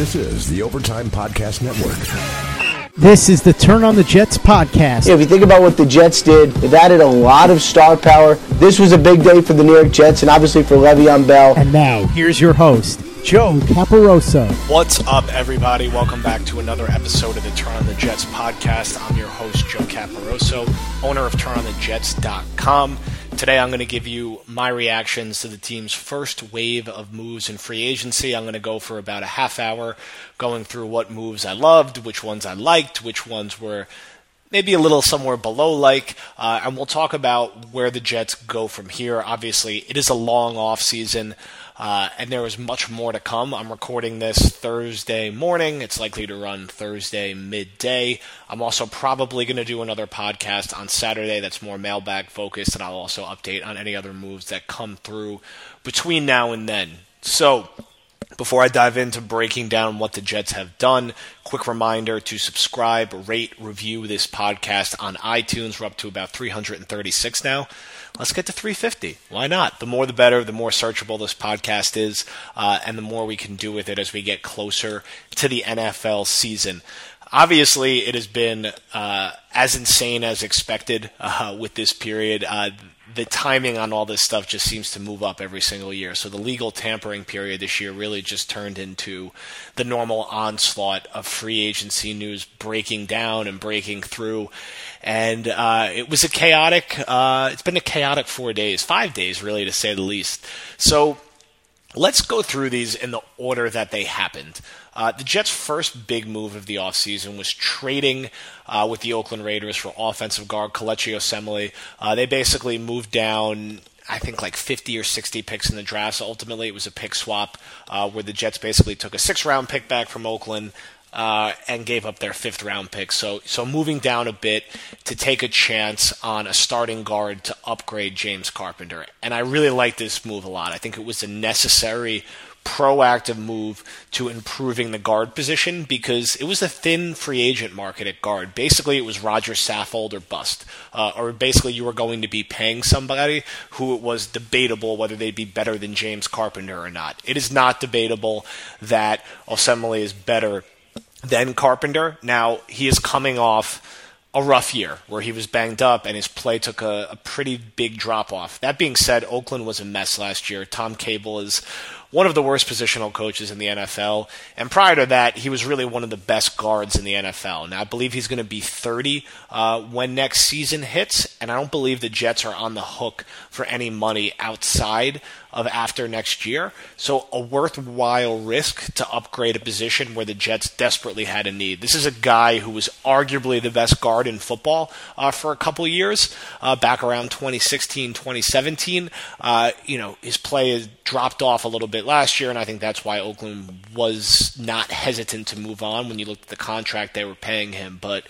This is the Overtime Podcast Network. This is the Turn on the Jets Podcast. If you think about what the Jets did, they've added a lot of star power. This was a big day for the New York Jets and obviously for Le'Veon Bell. And now, here's your host, Joe Caparoso. What's up, everybody? Welcome back to another episode of the Turn on the Jets Podcast. I'm your host, Joe Caparoso, owner of turnonthejets.com. Today I'm going to give you my reactions to the team's first wave of moves in free agency. I'm going to go for about a half hour going through what moves I loved, which ones I liked, which ones were maybe a little somewhere below like, and we'll talk about where the Jets go from here. Obviously, it is a long offseason, and there is much more to come. I'm recording this Thursday morning. It's likely to run Thursday midday. I'm also probably going to do another podcast on Saturday that's more mailbag focused, and I'll also update on any other moves that come through between now and then. So before I dive into breaking down what the Jets have done, quick reminder to subscribe, rate, review this podcast on iTunes. We're up to about 336 now. Let's get to 350. Why not? The more the better, the more searchable this podcast is, and the more we can do with it as we get closer to the NFL season. Obviously, it has been as insane as expected with this period. The timing on all this stuff just seems to move up every single year. So the legal tampering period this year really just turned into the normal onslaught of free agency news breaking down and breaking through. And it's been a chaotic 4 days, 5 days really to say the least. So let's go through these in the order that they happened. The Jets' first big move of the offseason was trading with the Oakland Raiders for offensive guard Kelechi Osemele. They basically moved down, I think, like 50 or 60 picks in the draft. So ultimately, it was a pick swap where the Jets basically took a 6th-round pick back from Oakland and gave up their 5th-round pick. So moving down a bit to take a chance on a starting guard to upgrade James Carpenter. And I really like this move a lot. I think it was a necessary proactive move to improving the guard position because it was a thin free agent market at guard. Basically, it was Roger Saffold or bust, or basically you were going to be paying somebody who it was debatable whether they'd be better than James Carpenter or not. It is not debatable that Osemele is better than Carpenter. Now, he is coming off a rough year where he was banged up and his play took a pretty big drop off. That being said, Oakland was a mess last year. Tom Cable is one of the worst positional coaches in the NFL. And prior to that, he was really one of the best guards in the NFL. Now, I believe he's going to be 30 when next season hits, and I don't believe the Jets are on the hook for any money outside of after next year. So a worthwhile risk to upgrade a position where the Jets desperately had a need. This is a guy who was arguably the best guard in football for a couple years, back around 2016, 2017. His play has dropped off a little bit last year, and I think that's why Oakland was not hesitant to move on when you looked at the contract they were paying him. But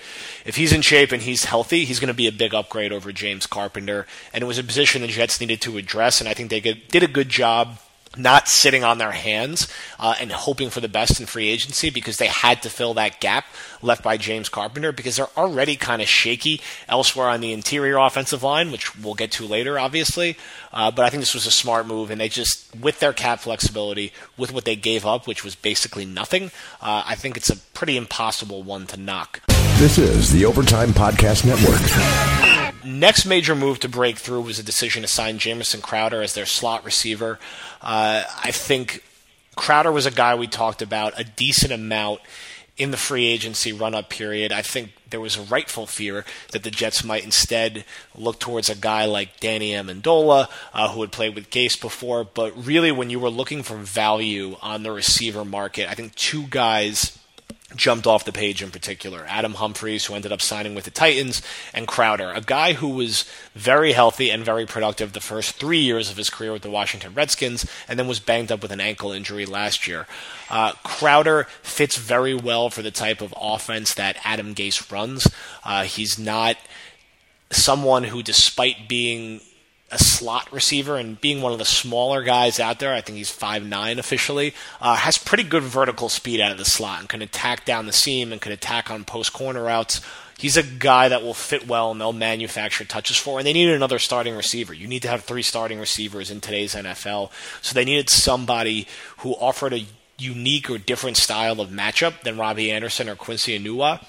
if he's in shape and he's healthy, he's going to be a big upgrade over James Carpenter, and it was a position the Jets needed to address, and I think they did a good job not sitting on their hands and hoping for the best in free agency because they had to fill that gap left by James Carpenter because they're already kind of shaky elsewhere on the interior offensive line, which we'll get to later, obviously. But I think this was a smart move, and they just, with their cap flexibility, with what they gave up, which was basically nothing, I think it's a pretty impossible one to knock. This is the Overtime Podcast Network. Next major move to break through was a decision to sign Jamison Crowder as their slot receiver. I think Crowder was a guy we talked about a decent amount in the free agency run-up period. I think there was a rightful fear that the Jets might instead look towards a guy like Danny Amendola, who had played with Gase before. But really, when you were looking for value on the receiver market, I think two guys jumped off the page in particular. Adam Humphries, who ended up signing with the Titans, and Crowder, a guy who was very healthy and very productive the first 3 years of his career with the Washington Redskins, and then was banged up with an ankle injury last year. Crowder fits very well for the type of offense that Adam Gase runs. He's not someone who, despite being a slot receiver and being one of the smaller guys out there, I think he's 5'9 officially, has pretty good vertical speed out of the slot and can attack down the seam and can attack on post corner routes. He's a guy that will fit well and they'll manufacture touches for, and they need another starting receiver. You need to have 3 starting receivers in today's NFL, so they needed somebody who offered a unique or different style of matchup than Robbie Anderson or Quincy Enunwa.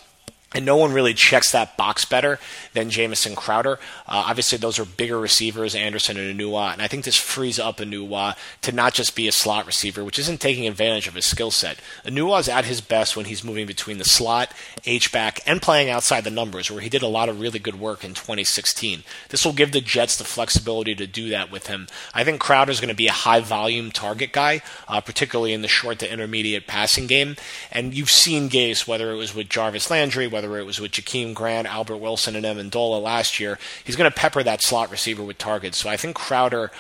And no one really checks that box better than Jamison Crowder. Obviously, those are bigger receivers, Anderson and Enunwa, and I think this frees up Enunwa to not just be a slot receiver, which isn't taking advantage of his skill set. Enunwa is at his best when he's moving between the slot, H-back, and playing outside the numbers, where he did a lot of really good work in 2016. This will give the Jets the flexibility to do that with him. I think Crowder's going to be a high-volume target guy, particularly in the short to intermediate passing game. And you've seen Gase, whether it was with Jarvis Landry, whether it was with Jakeem Grant, Albert Wilson, and Amendola last year, he's going to pepper that slot receiver with targets. So I think Crowder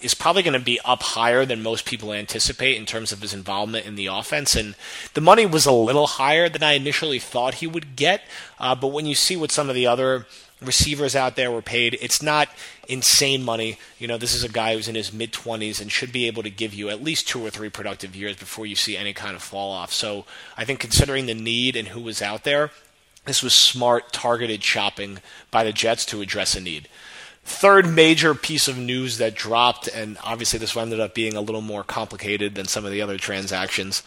is probably going to be up higher than most people anticipate in terms of his involvement in the offense. And the money was a little higher than I initially thought he would get. But when you see what some of the other receivers out there were paid, it's not insane money. You know, this is a guy who's in his mid-20s and should be able to give you at least 2 or 3 productive years before you see any kind of fall-off. So I think considering the need and who was out there, this was smart, targeted shopping by the Jets to address a need. Third major piece of news that dropped, and obviously this one ended up being a little more complicated than some of the other transactions.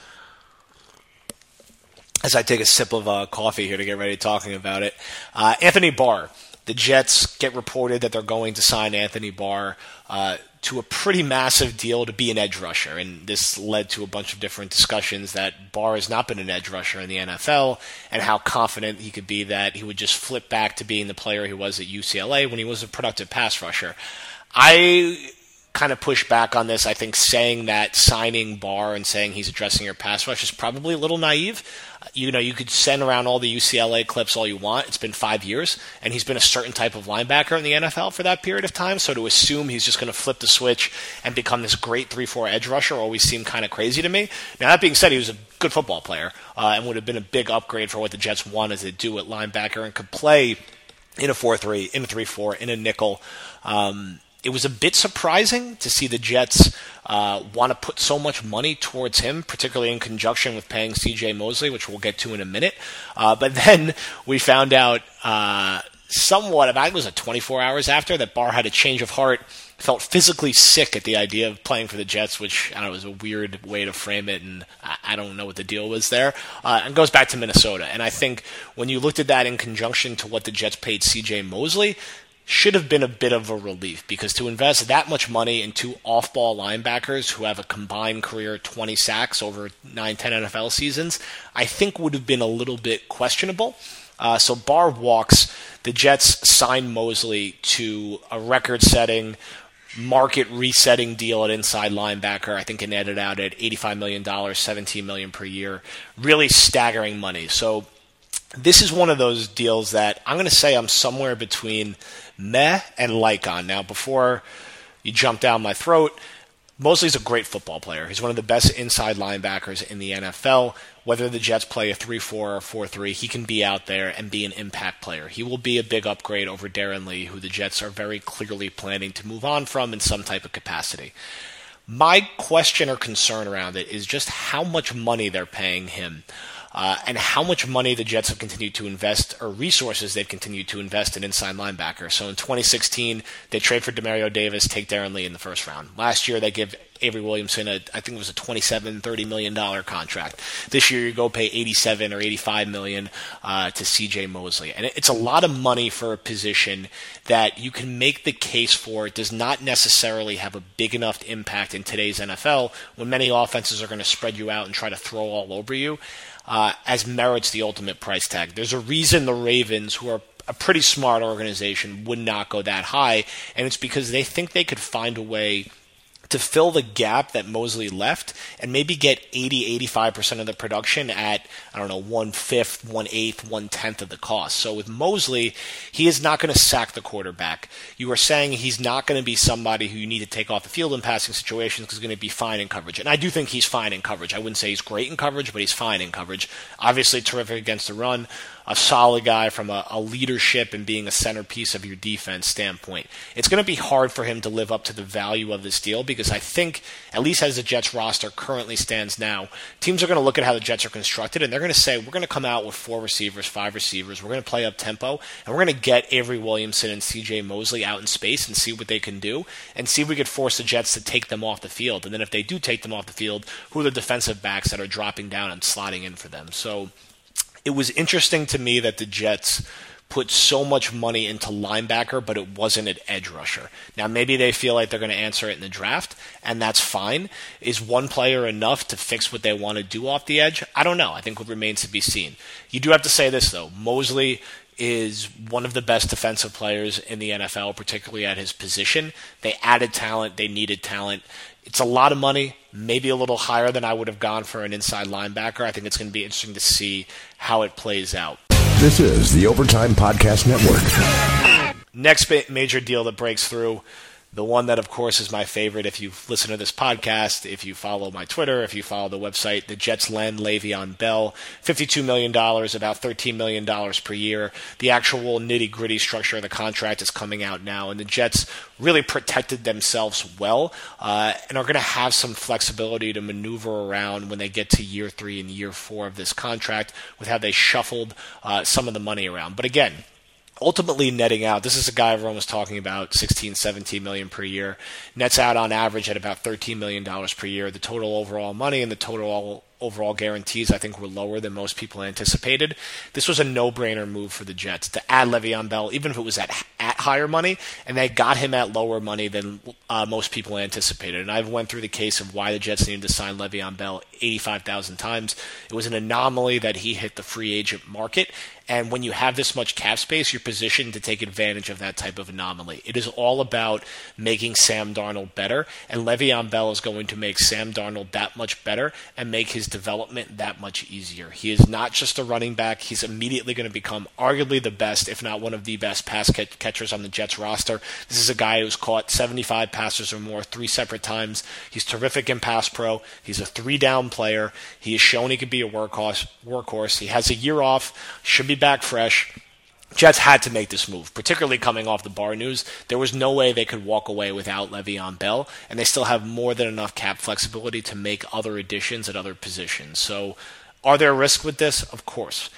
As I take a sip of coffee here to get ready to talking about it, Anthony Barr. The Jets get reported that they're going to sign Anthony Barr to a pretty massive deal to be an edge rusher. And this led to a bunch of different discussions that Barr has not been an edge rusher in the NFL and how confident he could be that he would just flip back to being the player he was at UCLA when he was a productive pass rusher. I kind of push back on this. I think saying that signing Barr and saying he's addressing your pass rush is probably a little naive. You know, you could send around all the UCLA clips all you want. It's been 5 years, and he's been a certain type of linebacker in the NFL for that period of time. So to assume he's just going to flip the switch and become this great 3-4 edge rusher always seemed kind of crazy to me. Now, that being said, he was a good football player and would have been a big upgrade for what the Jets wanted to do at linebacker and could play in a 4-3, in a 3-4, in a nickel. It was a bit surprising to see the Jets want to put so much money towards him, particularly in conjunction with paying CJ Mosley, which we'll get to in a minute. But then we found out somewhat, I think it was 24 hours after, that Barr had a change of heart, felt physically sick at the idea of playing for the Jets, which I don't know, was a weird way to frame it, and I don't know what the deal was there, and goes back to Minnesota. And I think when you looked at that in conjunction to what the Jets paid CJ Mosley, should have been a bit of a relief, because to invest that much money in 2 off-ball linebackers who have a combined career 20 sacks over 9-10 NFL seasons, I think would have been a little bit questionable. So Barr walks, the Jets sign Mosley to a record-setting, market-resetting deal at inside linebacker. I think it netted out at $85 million, $17 million per year. Really staggering money. So this is one of those deals that I'm going to say I'm somewhere between meh and like on. Now, before you jump down my throat, Mosley's a great football player. He's one of the best inside linebackers in the NFL. Whether the Jets play a 3-4 or 4-3, he can be out there and be an impact player. He will be a big upgrade over Darren Lee, who the Jets are very clearly planning to move on from in some type of capacity. My question or concern around it is just how much money they're paying him. And how much money the Jets have continued to invest, or resources they've continued to invest in inside linebacker. So in 2016, they trade for Demario Davis, take Darren Lee in the first round. Last year, they give Avery Williamson, I think it was a $27, $30 million contract. This year, you go pay $87 or $85 million to CJ Mosley. And it's a lot of money for a position that you can make the case for. It does not necessarily have a big enough impact in today's NFL when many offenses are going to spread you out and try to throw all over you. As merits the ultimate price tag. There's a reason the Ravens, who are a pretty smart organization, would not go that high, and it's because they think they could find a way to fill the gap that Mosley left and maybe get 80, 85% of the production at, I don't know, 1/5, 1/8, 1/10 of the cost. So with Mosley, he is not going to sack the quarterback. You are saying he's not going to be somebody who you need to take off the field in passing situations because he's going to be fine in coverage. And I do think he's fine in coverage. I wouldn't say he's great in coverage, but he's fine in coverage. Obviously terrific against the run. a solid guy from a leadership and being a centerpiece of your defense standpoint. It's going to be hard for him to live up to the value of this deal because I think, at least as the Jets roster currently stands now, teams are going to look at how the Jets are constructed and they're going to say, we're going to come out with 4 receivers, 5 receivers, we're going to play up tempo, and we're going to get Avery Williamson and CJ Mosley out in space and see what they can do and see if we could force the Jets to take them off the field. And then if they do take them off the field, who are the defensive backs that are dropping down and slotting in for them? So it was interesting to me that the Jets put so much money into linebacker, but it wasn't an edge rusher. Now, maybe they feel like they're going to answer it in the draft, and that's fine. Is one player enough to fix what they want to do off the edge? I don't know. I think it remains to be seen. You do have to say this, though. Mosley is one of the best defensive players in the NFL, particularly at his position. They added talent. They needed talent. It's a lot of money, maybe a little higher than I would have gone for an inside linebacker. I think it's going to be interesting to see how it plays out. This is the Overtime Podcast Network. Next major deal that breaks through, the one that, of course, is my favorite. If you listen to this podcast, if you follow my Twitter, if you follow the website, the Jets lend Le'Veon Bell $52 million, about $13 million per year. The actual nitty-gritty structure of the contract is coming out now, and the Jets really protected themselves well and are going to have some flexibility to maneuver around when they get to year 3 and year 4 of this contract with how they shuffled some of the money around. But again, ultimately netting out, this is a guy everyone was talking about, $16, $17 million per year. Nets out on average at about $13 million per year. The total overall money and the total overall guarantees, I think, were lower than most people anticipated. This was a no-brainer move for the Jets to add Le'Veon Bell, even if it was at higher money, and they got him at lower money than most people anticipated. And I've went through the case of why the Jets needed to sign Le'Veon Bell 85,000 times. It was an anomaly that he hit the free agent market, and when you have this much cap space, you're positioned to take advantage of that type of anomaly. It is all about making Sam Darnold better, and Le'Veon Bell is going to make Sam Darnold that much better and make his development that much easier. He is not just a running back. He's immediately going to become arguably the best, if not one of the best pass catchers on the Jets roster. This is a guy who's caught 75 passes or more 3 separate times. He's terrific in pass pro. He's a 3-down player. He has shown he could be a workhorse. He has a year off, should be back fresh. Jets had to make this move, particularly coming off the Barr news. There was no way they could walk away without Le'Veon Bell, and they still have more than enough cap flexibility to make other additions at other positions. So are there risks with this? Of course.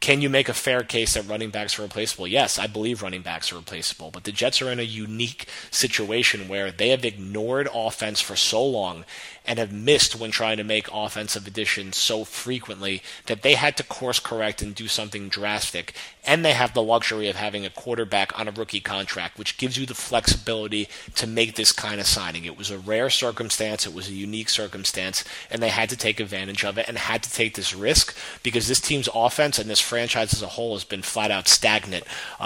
Can you make a fair case that running backs are replaceable? Yes, I believe running backs are replaceable, but the Jets are in a unique situation where they have ignored offense for so long and have missed when trying to make offensive additions so frequently that they had to course correct and do something drastic, and they have the luxury of having a quarterback on a rookie contract, which gives you the flexibility to make this kind of signing. It was a rare circumstance, it was a unique circumstance, and they had to take advantage of it and had to take this risk because this team's offense and this franchise as a whole has been flat out stagnant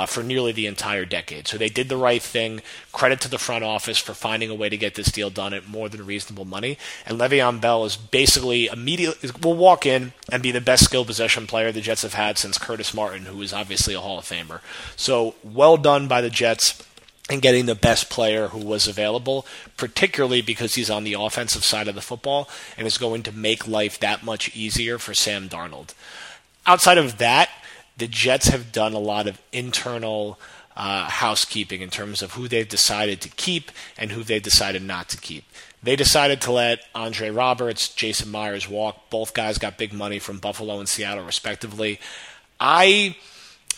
for nearly the entire decade. So they did the right thing. Credit to the front office for finding a way to get this deal done at more than reasonable money. And Le'Veon Bell is basically immediately will walk in and be the best skill possession player the Jets have had since Curtis Martin, who is obviously a Hall of Famer. So well done by the Jets and getting the best player who was available, particularly because he's on the offensive side of the football and is going to make life that much easier for Sam Darnold. Outside of that, the Jets have done a lot of internal housekeeping in terms of who they've decided to keep and who they've decided not to keep. They decided to let Andre Roberts, Jason Myers walk. Both guys got big money from Buffalo and Seattle, respectively.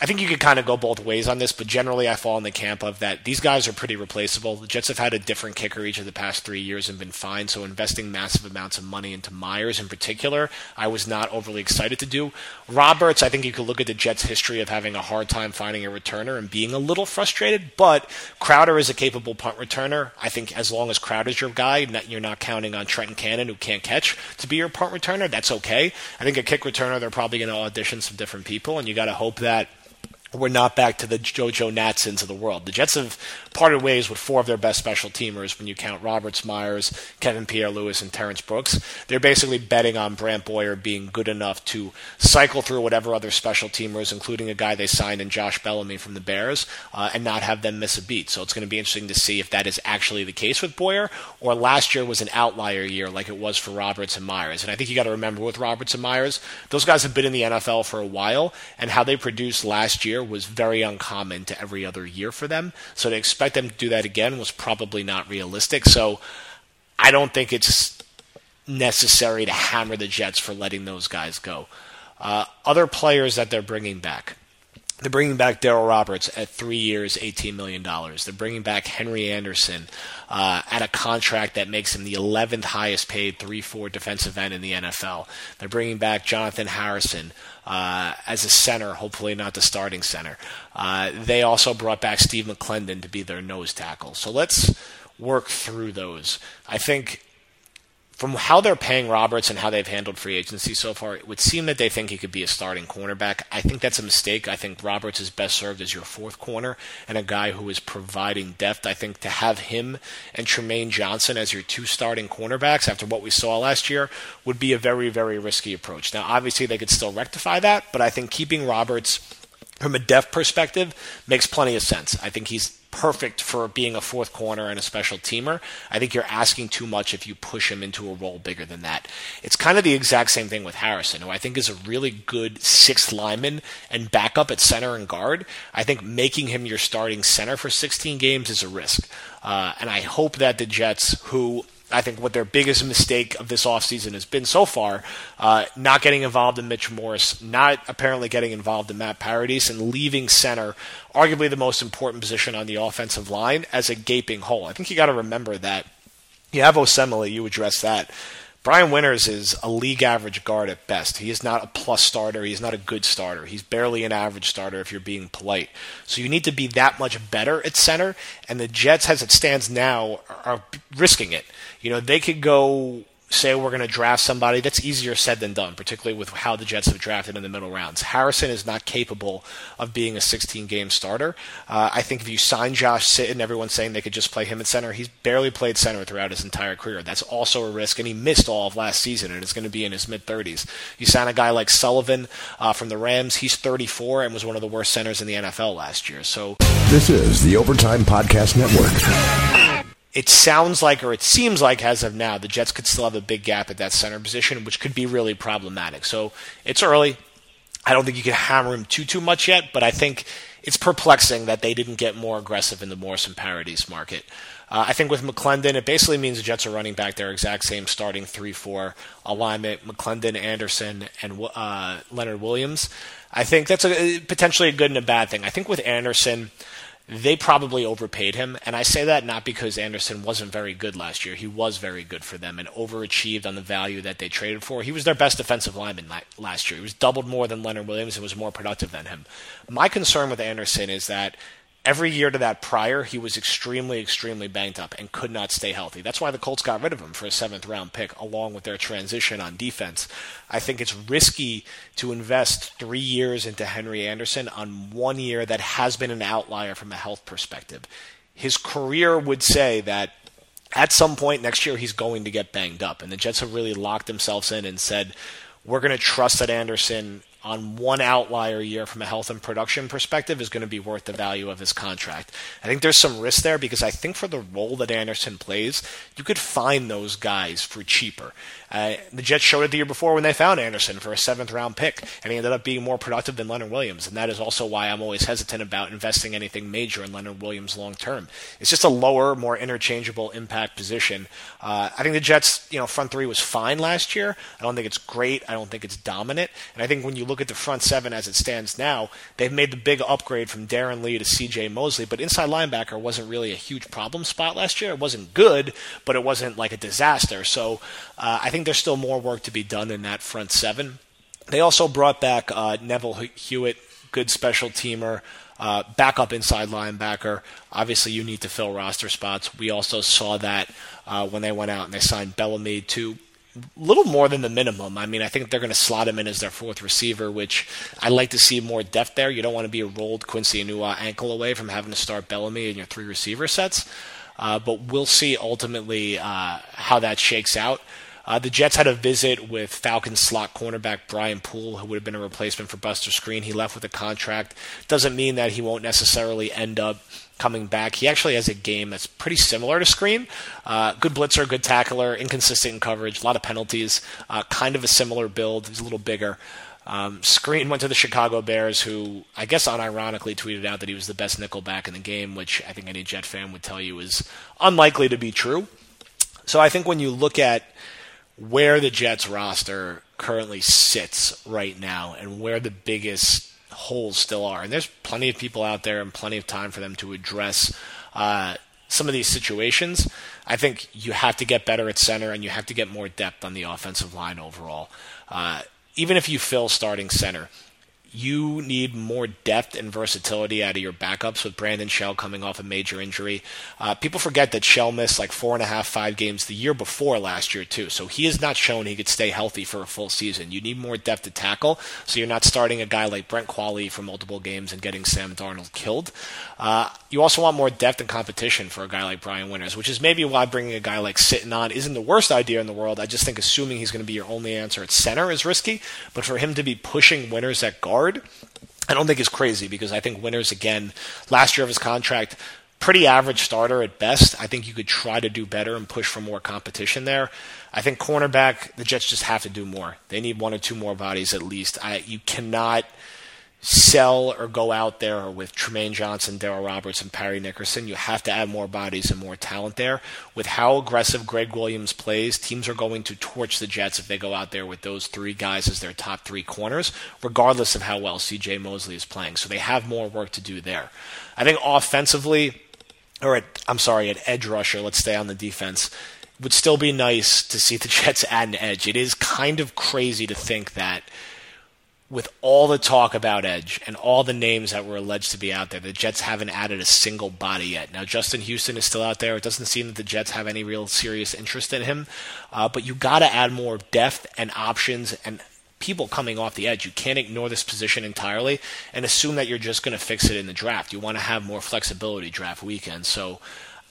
I think you could kind of go both ways on this, but generally I fall in the camp of that these guys are pretty replaceable. The Jets have had a different kicker each of the past 3 years and been fine, so investing massive amounts of money into Myers in particular, I was not overly excited to do. Roberts, I think you could look at the Jets' history of having a hard time finding a returner and being a little frustrated, but Crowder is a capable punt returner. I think as long as Crowder's your guy, you're not counting on Trenton Cannon, who can't catch, to be your punt returner, that's okay. I think a kick returner, they're probably going to audition some different people, and you got to hope that we're not back to the JoJo Natsons of the world. The Jets have parted ways with four of their best special teamers when you count Roberts, Myers, Kevin Pierre-Louis, and Terrence Brooks. They're basically betting on Brant Boyer being good enough to cycle through whatever other special teamers, including a guy they signed in Josh Bellamy from the Bears, and not have them miss a beat. So it's going to be interesting to see if that is actually the case with Boyer, or last year was an outlier year like it was for Roberts and Myers. And I think you got to remember with Roberts and Myers, those guys have been in the NFL for a while, and how they produced last year was very uncommon to every other year for them. So to expect them to do that again was probably not realistic. So I don't think it's necessary to hammer the Jets for letting those guys go. Other players that they're bringing back. They're bringing back Daryl Roberts at 3 years, $18 million. They're bringing back Henry Anderson at a contract that makes him the 11th highest paid 3-4 defensive end in the NFL. They're bringing back Jonathan Harrison as a center, hopefully not the starting center. They also brought back Steve McClendon to be their nose tackle. So let's work through those. I think from how they're paying Roberts and how they've handled free agency so far, it would seem that they think he could be a starting cornerback. I think that's a mistake. I think Roberts is best served as your fourth corner and a guy who is providing depth. I think to have him and Trumaine Johnson as your two starting cornerbacks after what we saw last year would be a very, very risky approach. Now, obviously, they could still rectify that, but I think keeping Roberts from a depth perspective makes plenty of sense. I think he's perfect for being a fourth corner and a special teamer. I think you're asking too much if you push him into a role bigger than that. It's kind of the exact same thing with Harrison, who I think is a really good sixth lineman and backup at center and guard. I think making him your starting center for 16 games is a risk. And I hope that the Jets, who I think what their biggest mistake of this offseason has been so far, not getting involved in Mitch Morse, not apparently getting involved in Matt Paradis, and leaving center, arguably the most important position on the offensive line, as a gaping hole. I think you got to remember that you have Osemele, you address that. Brian Winters is a league average guard at best. He is not a plus starter. He is not a good starter. He's barely an average starter if you're being polite. So you need to be that much better at center, and the Jets, as it stands now, are risking it. You know, they could go say we're going to draft somebody. That's easier said than done, particularly with how the Jets have drafted in the middle rounds. Harrison is not capable of being a 16-game starter. I think if you sign Josh Sitton, everyone's saying they could just play him at center. He's barely played center throughout his entire career. That's also a risk, and he missed all of last season, and it's going to be in his mid-30s. You sign a guy like Sullivan from the Rams. He's 34 and was one of the worst centers in the NFL last year. So this is the Overtime Podcast Network. It sounds like, or it seems like as of now, the Jets could still have a big gap at that center position, which could be really problematic. So it's early. I don't think you can hammer him too much yet, but I think it's perplexing that they didn't get more aggressive in the Morris and Paradis market. I think with McClendon, it basically means the Jets are running back their exact same starting 3-4 alignment, McClendon, Anderson, and Leonard Williams. I think that's potentially a good and a bad thing. I think with Anderson, they probably overpaid him, and I say that not because Anderson wasn't very good last year. He was very good for them and overachieved on the value that they traded for. He was their best defensive lineman last year. He was doubled more than Leonard Williams and was more productive than him. My concern with Anderson is that every year to that prior, he was extremely, extremely banged up and could not stay healthy. That's why the Colts got rid of him for a seventh-round pick, along with their transition on defense. I think it's risky to invest 3 years into Henry Anderson on 1 year that has been an outlier from a health perspective. His career would say that at some point next year, he's going to get banged up. And the Jets have really locked themselves in and said, we're going to trust that Anderson on one outlier year from a health and production perspective is going to be worth the value of his contract. I think there's some risk there because I think for the role that Anderson plays, you could find those guys for cheaper. The Jets showed it the year before when they found Anderson for a seventh-round pick, and he ended up being more productive than Leonard Williams, and that is also why I'm always hesitant about investing anything major in Leonard Williams long-term. It's just a lower, more interchangeable impact position. I think the Jets' front three was fine last year. I don't think it's great. I don't think it's dominant, and I think when you look at the front seven as it stands now, they've made the big upgrade from Darren Lee to CJ Mosley, but inside linebacker wasn't really a huge problem spot last year. It wasn't good, but it wasn't like a disaster. So I think there's still more work to be done in that front seven. They also brought back Neville Hewitt, good special teamer, backup inside linebacker. Obviously, you need to fill roster spots. We also saw that when they went out and they signed Bellamy to little more than the minimum. I mean, I think they're going to slot him in as their fourth receiver, which I like to see more depth there. You don't want to be a rolled Quincy Enunwa ankle away from having to start Bellamy in your three receiver sets. But we'll see ultimately how that shakes out. The Jets had a visit with Falcons slot cornerback Brian Poole, who would have been a replacement for Buster Screen. He left with a contract. Doesn't mean that he won't necessarily end up coming back. He actually has a game that's pretty similar to Screen. Good blitzer, good tackler, inconsistent in coverage, a lot of penalties, kind of a similar build. He's a little bigger. Screen went to the Chicago Bears, who I guess unironically tweeted out that he was the best nickel back in the game, which I think any Jet fan would tell you is unlikely to be true. So I think when you look at where the Jets roster currently sits right now and where the biggest holes still are, and there's plenty of people out there and plenty of time for them to address some of these situations, I think you have to get better at center and you have to get more depth on the offensive line overall. Even if you fill starting center, you need more depth and versatility out of your backups with Brandon Shell coming off a major injury. People forget that Shell missed like 4.5, 5 games the year before last year, too. So he has not shown he could stay healthy for a full season. You need more depth to tackle, so you're not starting a guy like Brent Quayle for multiple games and getting Sam Darnold killed. You also want more depth and competition for a guy like Brian Winters, which is maybe why bringing a guy like Sitton on isn't the worst idea in the world. I just think assuming he's going to be your only answer at center is risky, but for him to be pushing Winters at guard, I don't think is crazy because I think Winters, again, last year of his contract, pretty average starter at best. I think you could try to do better and push for more competition there. I think cornerback, the Jets just have to do more. They need 1 or 2 more bodies at least. You cannot sell or go out there with Trumaine Johnson, Daryl Roberts, and Parry Nickerson. You have to add more bodies and more talent there. With how aggressive Greg Williams plays, teams are going to torch the Jets if they go out there with those 3 guys as their top 3 corners, regardless of how well CJ Mosley is playing. So they have more work to do there. I think offensively, an edge rusher, let's stay on the defense, would still be nice to see the Jets add an edge. It is kind of crazy to think that with all the talk about edge and all the names that were alleged to be out there, the Jets haven't added a single body yet. Now, Justin Houston is still out there. It doesn't seem that the Jets have any real serious interest in him. But you got to add more depth and options and people coming off the edge. You can't ignore this position entirely and assume that you're just going to fix it in the draft. You want to have more flexibility draft weekend. So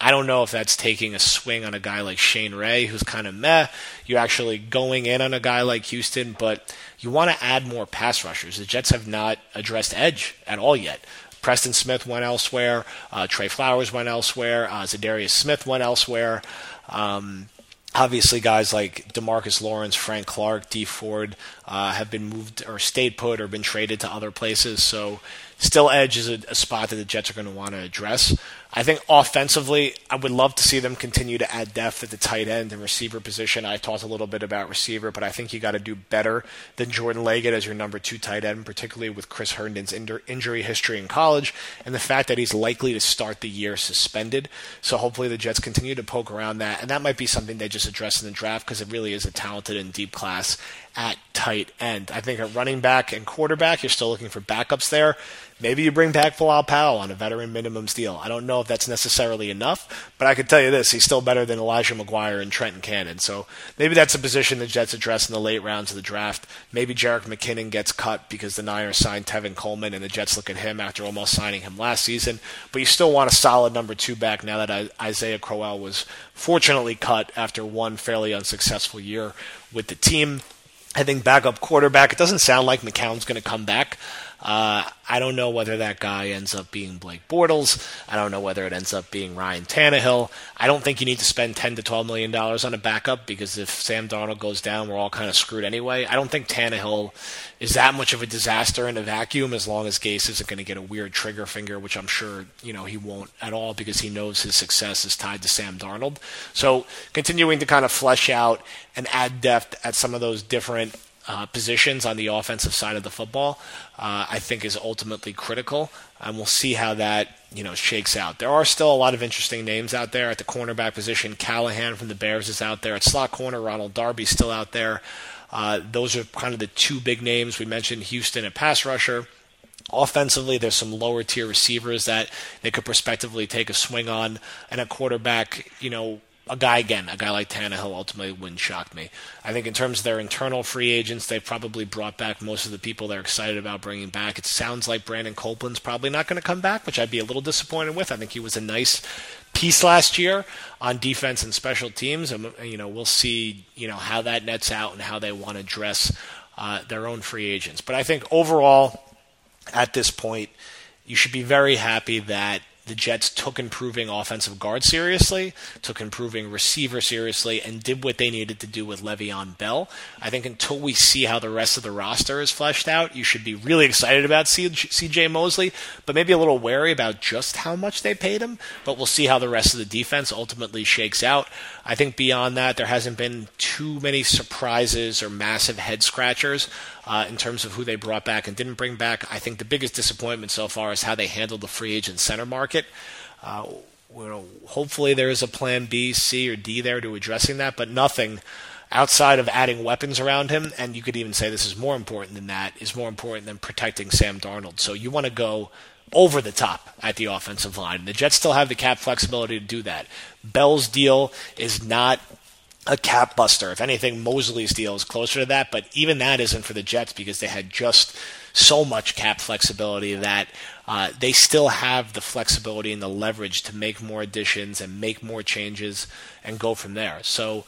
I don't know if that's taking a swing on a guy like Shane Ray, who's kind of meh. You're actually going in on a guy like Houston, but you want to add more pass rushers. The Jets have not addressed edge at all yet. Preston Smith went elsewhere. Trey Flowers went elsewhere. Zadarius Smith went elsewhere. Obviously, guys like DeMarcus Lawrence, Frank Clark, Dee Ford have been moved or stayed put or been traded to other places. So still edge is a spot that the Jets are going to want to address. I think offensively, I would love to see them continue to add depth at the tight end and receiver position. I talked a little bit about receiver, but I think you got to do better than Jordan Leggett as your number 2 tight end, particularly with Chris Herndon's injury history in college and the fact that he's likely to start the year suspended. So hopefully the Jets continue to poke around that, and that might be something they just address in the draft because it really is a talented and deep class at tight end. I think at running back and quarterback, you're still looking for backups there. Maybe you bring back Bilal Powell on a veteran minimum deal. I don't know if that's necessarily enough, but I can tell you this, he's still better than Elijah McGuire and Trenton Cannon. So maybe that's a position the Jets address in the late rounds of the draft. Maybe Jerick McKinnon gets cut because the Niners signed Tevin Coleman and the Jets look at him after almost signing him last season. But you still want a solid number 2 back now that Isaiah Crowell was fortunately cut after one fairly unsuccessful year with the team. I think backup quarterback, it doesn't sound like McCown's going to come back. I don't know whether that guy ends up being Blake Bortles. I don't know whether it ends up being Ryan Tannehill. I don't think you need to spend $10 to $12 million on a backup because if Sam Darnold goes down, we're all kind of screwed anyway. I don't think Tannehill is that much of a disaster in a vacuum as long as Gase isn't going to get a weird trigger finger, which I'm sure he won't at all because he knows his success is tied to Sam Darnold. So continuing to kind of flesh out and add depth at some of those different positions on the offensive side of the football, I think is ultimately critical, and we'll see how that shakes out. There are still a lot of interesting names out there at the cornerback position. Callahan from the Bears is out there. At slot corner, Ronald Darby's still out there. Those are kind of the 2 big names. We mentioned Houston at pass rusher. Offensively, there's some lower-tier receivers that they could prospectively take a swing on, and a quarterback, a guy like Tannehill ultimately wouldn't shock me. I think in terms of their internal free agents, they've probably brought back most of the people they're excited about bringing back. It sounds like Brandon Copeland's probably not going to come back, which I'd be a little disappointed with. I think he was a nice piece last year on defense and special teams. And, we'll see, how that nets out and how they want to address their own free agents. But I think overall, at this point, you should be very happy that the Jets took improving offensive guard seriously, took improving receiver seriously, and did what they needed to do with Le'Veon Bell. I think until we see how the rest of the roster is fleshed out, you should be really excited about CJ Mosley, but maybe a little wary about just how much they paid him. But we'll see how the rest of the defense ultimately shakes out. I think beyond that, there hasn't been too many surprises or massive head scratchers in terms of who they brought back and didn't bring back. I think the biggest disappointment so far is how they handled the free agent center market. Hopefully there is a plan B, C, or D there to addressing that, but nothing outside of adding weapons around him. And you could even say this is more important than that, is more important than protecting Sam Darnold. So you want to go over the top at the offensive line. The Jets still have the cap flexibility to do that. Bell's deal is not a cap buster. If anything, Mosley's deal is closer to that, but even that isn't for the Jets because they had just so much cap flexibility that they still have the flexibility and the leverage to make more additions and make more changes and go from there. So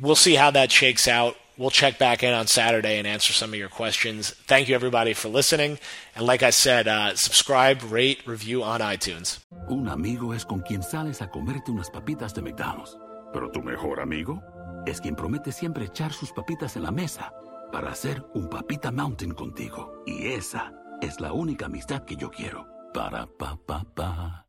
we'll see how that shakes out. We'll check back in on Saturday and answer some of your questions. Thank you, everybody, for listening. And like I said, subscribe, rate, review on iTunes. Un amigo es con quien sales a comerte unas papitas de McDonald's. Pero tu mejor amigo es quien promete siempre echar sus papitas en la mesa para hacer un Papita Mountain contigo. Y esa es la única amistad que yo quiero. Para, pa, pa, pa.